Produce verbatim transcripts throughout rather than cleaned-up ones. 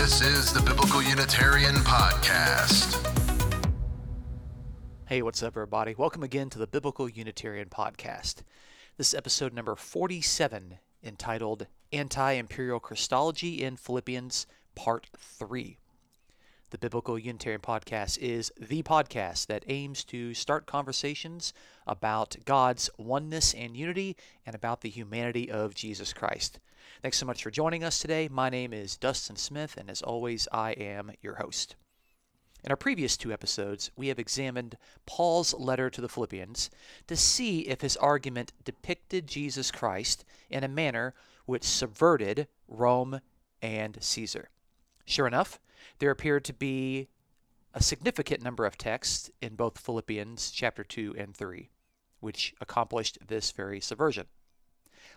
This is the Biblical Unitarian Podcast. Hey, what's up, everybody? Welcome again to the Biblical Unitarian Podcast. This is episode number forty-seven, entitled Anti-Imperial Christology in Philippians, Part three. The Biblical Unitarian Podcast is the podcast that aims to start conversations about God's oneness and unity and about the humanity of Jesus Christ. Thanks so much for joining us today. My name is Dustin Smith, and as always, I am your host. In our previous two episodes, we have examined Paul's letter to the Philippians to see if his argument depicted Jesus Christ in a manner which subverted Rome and Caesar. Sure enough, there appeared to be a significant number of texts in both Philippians chapter two and three, which accomplished this very subversion.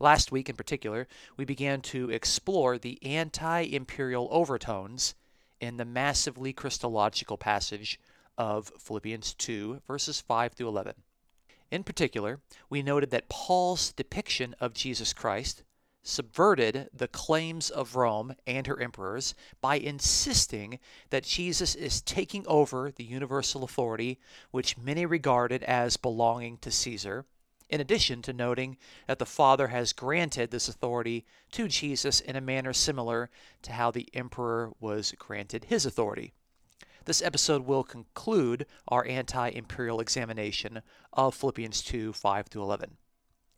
Last week in particular, we began to explore the anti-imperial overtones in the massively Christological passage of Philippians two, verses five through eleven. In particular, we noted that Paul's depiction of Jesus Christ subverted the claims of Rome and her emperors by insisting that Jesus is taking over the universal authority which many regarded as belonging to Caesar, in addition to noting that the Father has granted this authority to Jesus in a manner similar to how the emperor was granted his authority. This episode will conclude our anti-imperial examination of Philippians two, five through eleven.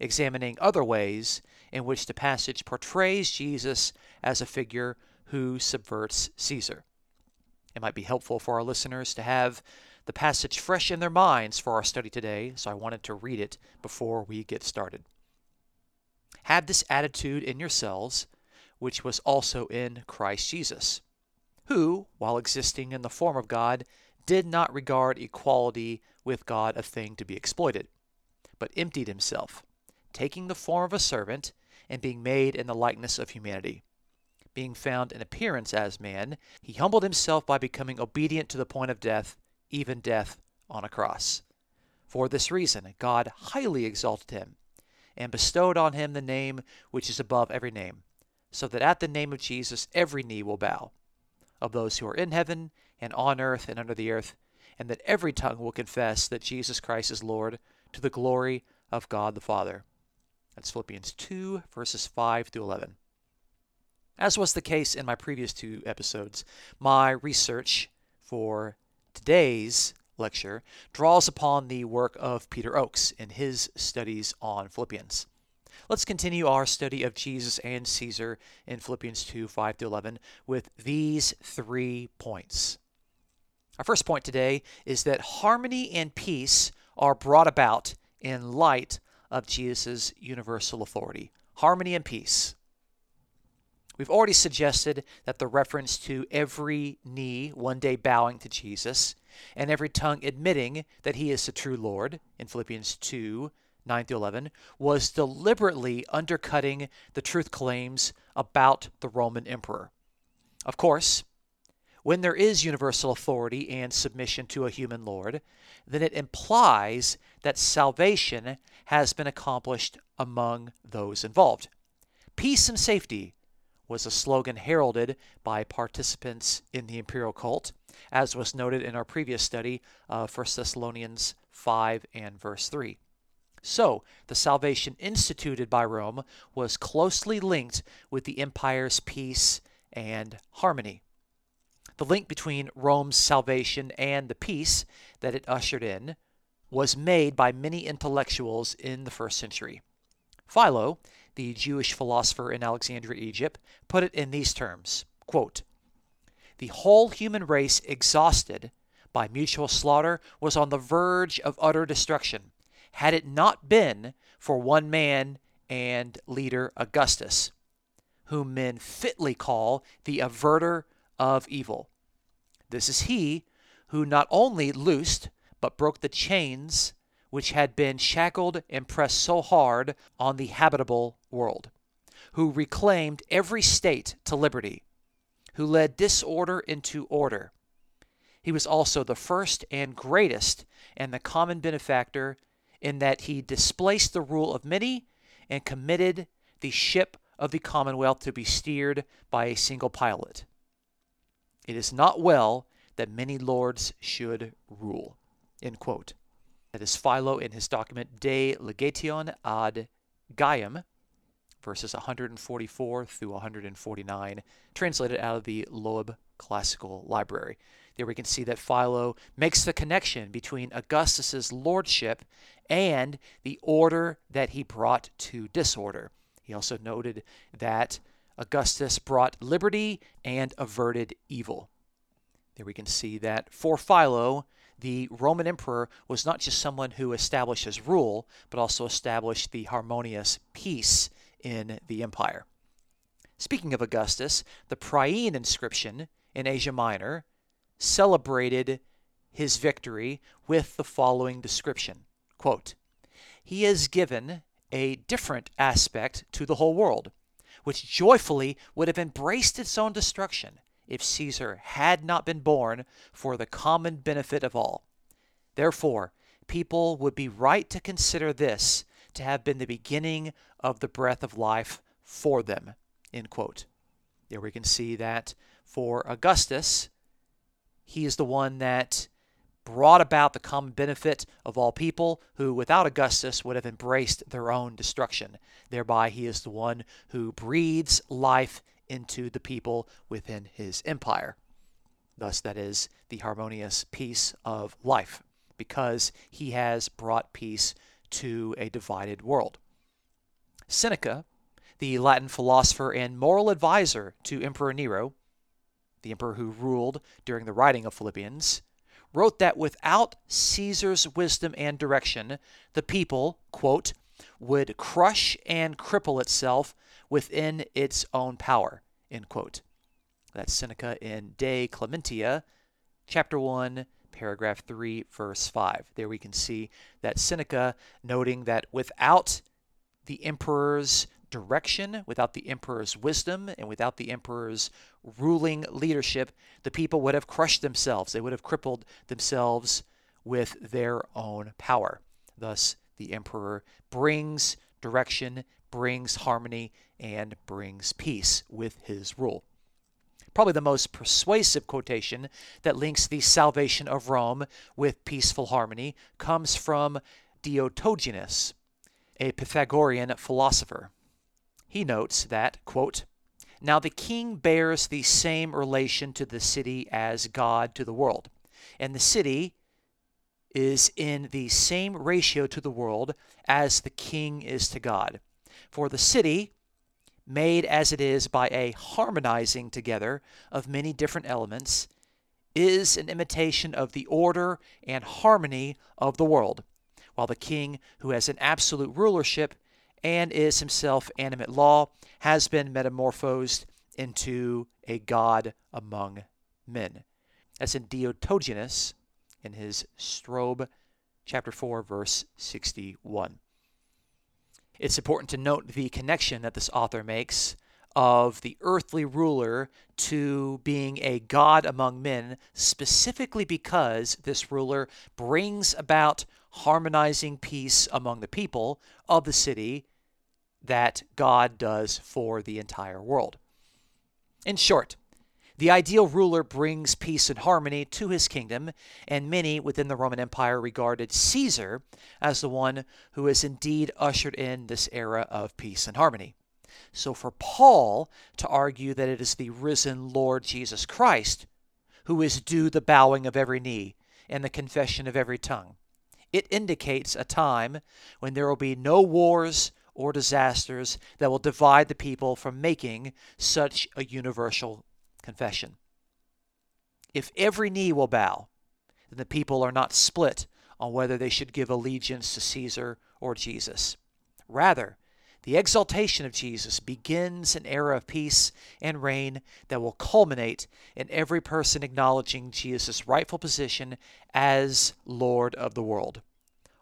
Examining other ways in which the passage portrays Jesus as a figure who subverts Caesar. It might be helpful for our listeners to have the passage fresh in their minds for our study today, so I wanted to read it before we get started. Have this attitude in yourselves, which was also in Christ Jesus, who, while existing in the form of God, did not regard equality with God a thing to be exploited, but emptied himself, taking the form of a servant, and being made in the likeness of humanity. Being found in appearance as man, he humbled himself by becoming obedient to the point of death, even death on a cross. For this reason, God highly exalted him, and bestowed on him the name which is above every name, so that at the name of Jesus every knee will bow, of those who are in heaven, and on earth, and under the earth, and that every tongue will confess that Jesus Christ is Lord, to the glory of God the Father. That's Philippians two, verses five through eleven. As was the case in my previous two episodes, my research for today's lecture draws upon the work of Peter Oakes in his studies on Philippians. Let's continue our study of Jesus and Caesar in Philippians two, five through eleven with these three points. Our first point today is that harmony and peace are brought about in light of of Jesus' universal authority. Harmony and peace. We've already suggested that the reference to every knee one day bowing to Jesus and every tongue admitting that he is the true Lord in Philippians two, nine through eleven, was deliberately undercutting the truth claims about the Roman emperor. Of course, when there is universal authority and submission to a human Lord, then it implies that salvation has been accomplished among those involved. Peace and safety was a slogan heralded by participants in the imperial cult, as was noted in our previous study of First Thessalonians five and verse three. So, the salvation instituted by Rome was closely linked with the empire's peace and harmony. The link between Rome's salvation and the peace that it ushered in was made by many intellectuals in the first century. Philo, the Jewish philosopher in Alexandria, Egypt, put it in these terms, quote, "The whole human race, exhausted by mutual slaughter, was on the verge of utter destruction, had it not been for one man and leader, Augustus, whom men fitly call the averter of evil. This is he who not only loosed, but broke the chains which had been shackled and pressed so hard on the habitable world, who reclaimed every state to liberty, who led disorder into order. He was also the first and greatest and the common benefactor, in that he displaced the rule of many and committed the ship of the commonwealth to be steered by a single pilot. It is not well that many lords should rule." End quote. That is Philo in his document De Legatione ad Gaium, verses one forty-four through one forty-nine, translated out of the Loeb Classical Library. There we can see that Philo makes the connection between Augustus's lordship and the order that he brought to disorder. He also noted that Augustus brought liberty and averted evil. There we can see that for Philo, the Roman emperor was not just someone who established his rule, but also established the harmonious peace in the empire. Speaking of Augustus, the Priene inscription in Asia Minor celebrated his victory with the following description, quote, "He has given a different aspect to the whole world, which joyfully would have embraced its own destruction if Caesar had not been born for the common benefit of all. Therefore, people would be right to consider this to have been the beginning of the breath of life for them," end quote. There we can see that for Augustus, he is the one that brought about the common benefit of all people who, without Augustus, would have embraced their own destruction. Thereby, he is the one who breathes life into the people within his empire. Thus, that is the harmonious peace of life, because he has brought peace to a divided world. Seneca, the Latin philosopher and moral advisor to Emperor Nero, the emperor who ruled during the writing of Philippians, wrote that without Caesar's wisdom and direction, the people, quote, "would crush and cripple itself within its own power," end quote. That's Seneca in De Clementia, chapter one, paragraph three, verse five. There we can see that Seneca noting that without the emperor's direction, without the emperor's wisdom, and without the emperor's ruling leadership, the people would have crushed themselves. They would have crippled themselves with their own power. Thus, the emperor brings direction, brings harmony, and brings peace with his rule. Probably the most persuasive quotation that links the salvation of Rome with peaceful harmony comes from Diotogenes, a Pythagorean philosopher. He notes that, quote, "Now the king bears the same relation to the city as God to the world, and the city is in the same ratio to the world as the king is to God. For the city, made as it is by a harmonizing together of many different elements, is an imitation of the order and harmony of the world, while the king, who has an absolute rulership and is himself animate law, has been metamorphosed into a god among men." That's in Diotogenes, in his Strobe, chapter four, verse sixty-one. It's important to note the connection that this author makes of the earthly ruler to being a god among men, specifically because this ruler brings about harmonizing peace among the people of the city that God does for the entire world. In short, the ideal ruler brings peace and harmony to his kingdom, and many within the Roman Empire regarded Caesar as the one who has indeed ushered in this era of peace and harmony. So for Paul to argue that it is the risen Lord Jesus Christ who is due the bowing of every knee and the confession of every tongue, it indicates a time when there will be no wars or disasters that will divide the people from making such a universal confession. If every knee will bow, then the people are not split on whether they should give allegiance to Caesar or Jesus. Rather, the exaltation of Jesus begins an era of peace and reign that will culminate in every person acknowledging Jesus' rightful position as Lord of the world,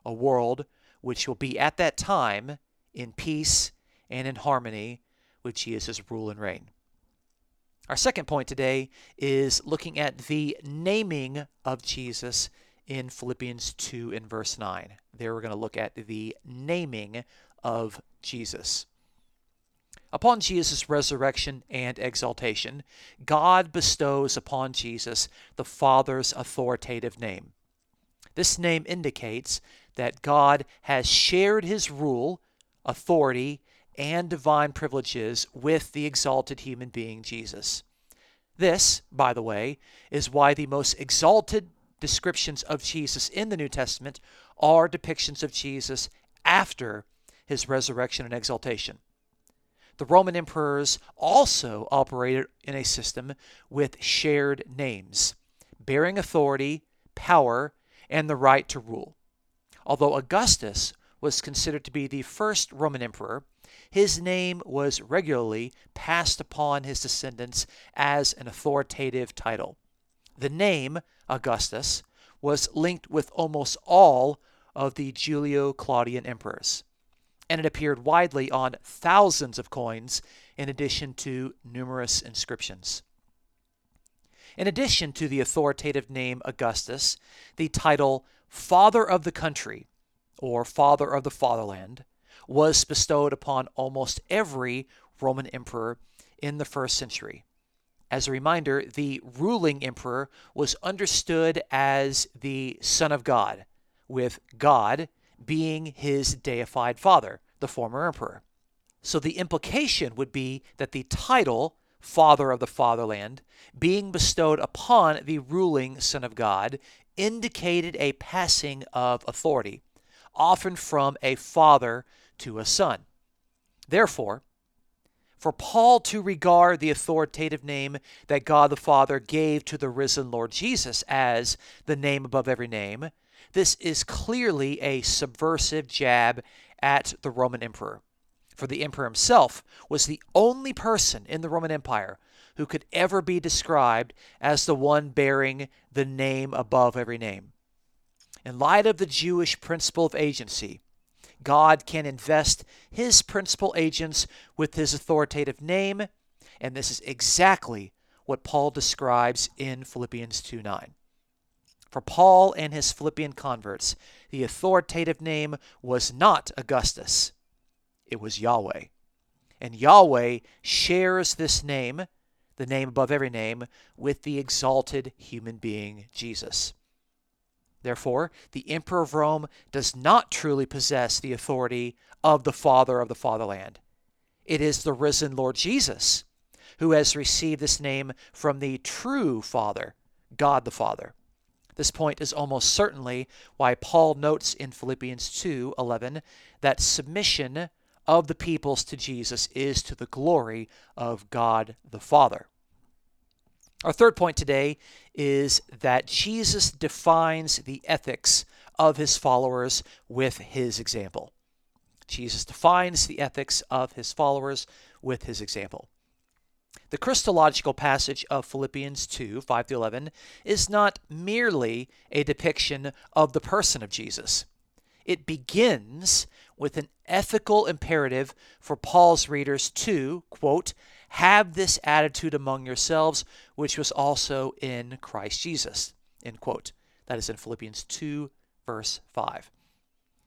a world which will be at that time in peace and in harmony with Jesus' rule and reign. Our second point today is looking at the naming of Jesus in Philippians two and verse nine. There we're going to look at the naming of Jesus. Upon Jesus' resurrection and exaltation, God bestows upon Jesus the Father's authoritative name. This name indicates that God has shared his rule, authority, and divine privileges with the exalted human being Jesus. This, by the way, is why the most exalted descriptions of Jesus in the New Testament are depictions of Jesus after his resurrection and exaltation. The Roman emperors also operated in a system with shared names, bearing authority, power, and the right to rule. Although Augustus was considered to be the first Roman emperor, his name was regularly passed upon his descendants as an authoritative title. The name Augustus was linked with almost all of the Julio-Claudian emperors, and it appeared widely on thousands of coins in addition to numerous inscriptions. In addition to the authoritative name Augustus, the title Father of the Country, or Father of the Fatherland, was bestowed upon almost every Roman emperor in the first century. As a reminder, the ruling emperor was understood as the Son of God, with God being his deified father, the former emperor. So the implication would be that the title, Father of the Fatherland, being bestowed upon the ruling Son of God, indicated a passing of authority, often from a father to a son. Therefore, for Paul to regard the authoritative name that God the Father gave to the risen Lord Jesus as the name above every name, this is clearly a subversive jab at the Roman emperor. For the emperor himself was the only person in the Roman Empire who could ever be described as the one bearing the name above every name. In light of the Jewish principle of agency, God can invest his principal agents with his authoritative name, and this is exactly what Paul describes in Philippians two nine. For Paul and his Philippian converts, the authoritative name was not Augustus, it was Yahweh. And Yahweh shares this name, the name above every name, with the exalted human being Jesus. Therefore, the emperor of Rome does not truly possess the authority of the Father of the Fatherland. It is the risen Lord Jesus who has received this name from the true Father, God the Father. This point is almost certainly why Paul notes in Philippians two eleven that submission of the peoples to Jesus is to the glory of God the Father. Our third point today is that Jesus defines the ethics of his followers with his example. Jesus defines the ethics of his followers with his example. The Christological passage of Philippians two five through eleven is not merely a depiction of the person of Jesus. It begins with an ethical imperative for Paul's readers to, quote, have this attitude among yourselves, which was also in Christ Jesus, end quote. That is in Philippians two, verse five.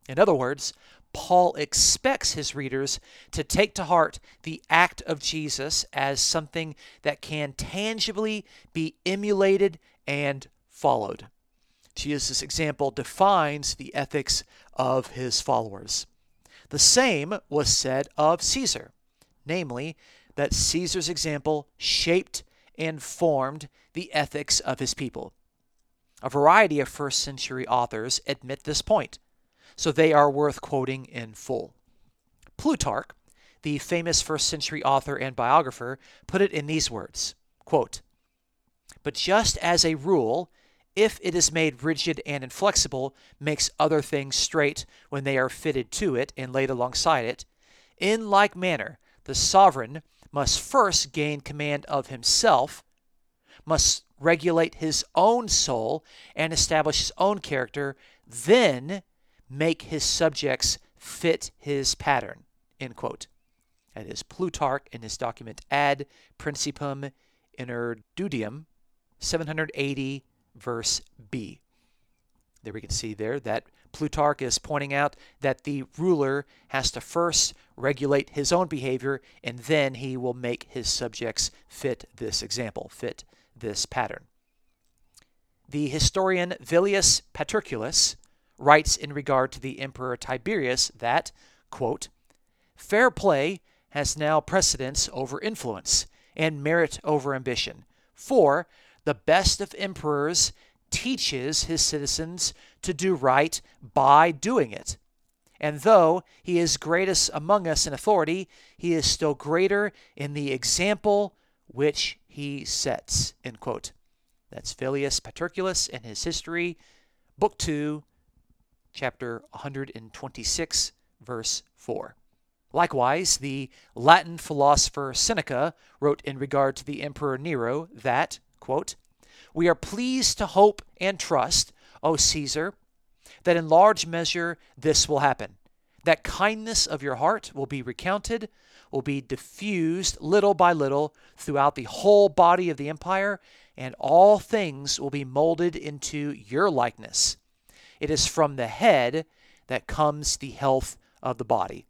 In other words, Paul expects his readers to take to heart the act of Jesus as something that can tangibly be emulated and followed. Jesus' example defines the ethics of his followers. The same was said of Caesar, namely, that Caesar's example shaped and formed the ethics of his people. A variety of first century authors admit this point, so they are worth quoting in full. Plutarch, the famous first century author and biographer, put it in these words, quote, "But just as a rule, if it is made rigid and inflexible, makes other things straight when they are fitted to it and laid alongside it, in like manner the sovereign must first gain command of himself, must regulate his own soul and establish his own character, then make his subjects fit his pattern," end quote. That is Plutarch in his document Ad Principum Inerdutium, seven hundred eighty, verse B. There we can see there that Plutarch is pointing out that the ruler has to first regulate his own behavior, and then he will make his subjects fit this example, fit this pattern. The historian Velleius Paterculus writes in regard to the Emperor Tiberius that, quote, "Fair play has now precedence over influence and merit over ambition, for the best of emperors teaches his citizens to do right by doing it. And though he is greatest among us in authority, he is still greater in the example which he sets," end quote. That's Velleius Paterculus and his History, Book two, Chapter one hundred twenty-six, verse four. Likewise, the Latin philosopher Seneca wrote in regard to the Emperor Nero that, quote, "We are pleased to hope and trust, O Caesar, that in large measure this will happen, that kindness of your heart will be recounted, will be diffused little by little throughout the whole body of the empire, and all things will be molded into your likeness. It is from the head that comes the health of the body."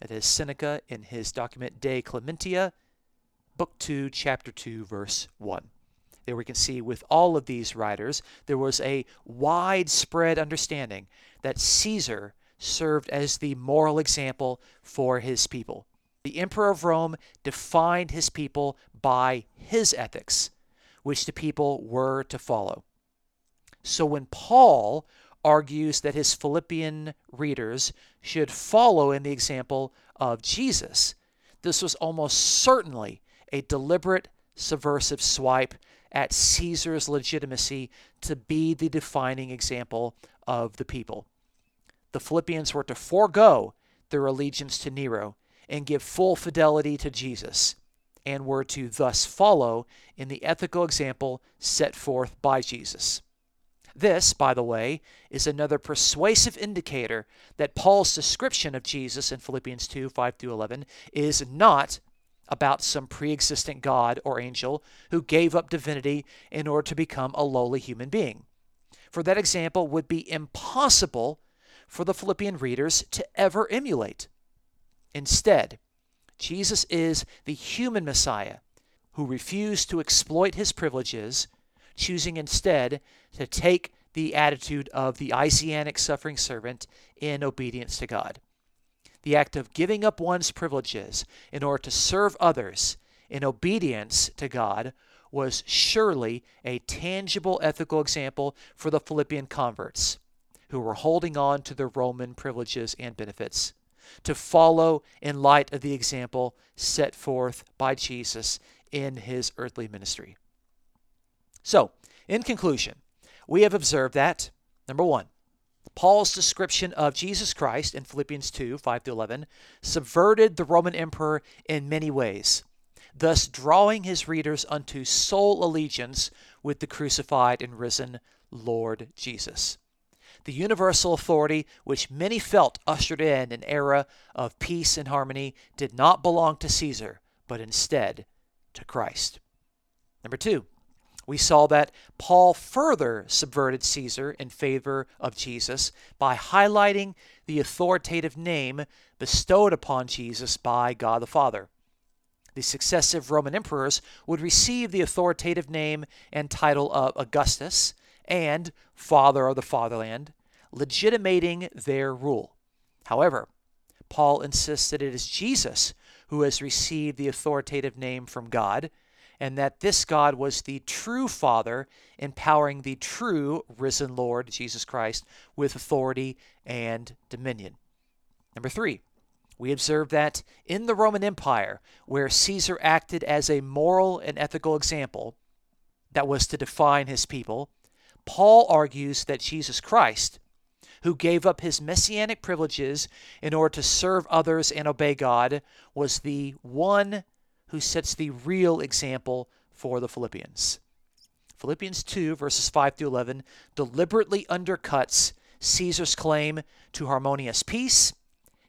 That is Seneca in his document De Clementia, Book two, Chapter two, Verse one. There we can see with all of these writers, there was a widespread understanding that Caesar served as the moral example for his people. The Emperor of Rome defined his people by his ethics, which the people were to follow. So when Paul argues that his Philippian readers should follow in the example of Jesus, this was almost certainly a deliberate subversive swipe at Caesar's legitimacy to be the defining example of the people. The Philippians were to forego their allegiance to Nero and give full fidelity to Jesus, and were to thus follow in the ethical example set forth by Jesus. This, by the way, is another persuasive indicator that Paul's description of Jesus in Philippians two, five through eleven is not about some pre-existent God or angel who gave up divinity in order to become a lowly human being. For that example would be impossible for the Philippian readers to ever emulate. Instead, Jesus is the human Messiah who refused to exploit his privileges, choosing instead to take the attitude of the Messianic suffering servant in obedience to God. The act of giving up one's privileges in order to serve others in obedience to God was surely a tangible ethical example for the Philippian converts who were holding on to their Roman privileges and benefits, to follow in light of the example set forth by Jesus in his earthly ministry. So, in conclusion, we have observed that, number one, Paul's description of Jesus Christ in Philippians two, five through eleven subverted the Roman emperor in many ways, thus drawing his readers unto sole allegiance with the crucified and risen Lord Jesus. The universal authority which many felt ushered in an era of peace and harmony did not belong to Caesar, but instead to Christ. Number two, we saw that Paul further subverted Caesar in favor of Jesus by highlighting the authoritative name bestowed upon Jesus by God the Father. The successive Roman emperors would receive the authoritative name and title of Augustus and Father of the Fatherland, legitimating their rule. However, Paul insists that it is Jesus who has received the authoritative name from God, and that this God was the true Father, empowering the true risen Lord, Jesus Christ, with authority and dominion. Number three, we observe that in the Roman Empire, where Caesar acted as a moral and ethical example that was to define his people, Paul argues that Jesus Christ, who gave up his messianic privileges in order to serve others and obey God, was the one who sets the real example for the Philippians. Philippians two, verses five through eleven, deliberately undercuts Caesar's claim to harmonious peace,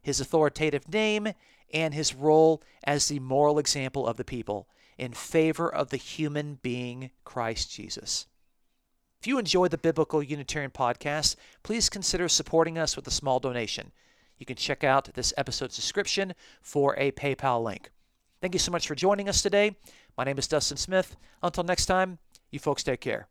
his authoritative name, and his role as the moral example of the people in favor of the human being Christ Jesus. If you enjoy the Biblical Unitarian Podcast, please consider supporting us with a small donation. You can check out this episode's description for a PayPal link. Thank you so much for joining us today. My name is Dustin Smith. Until next time, you folks take care.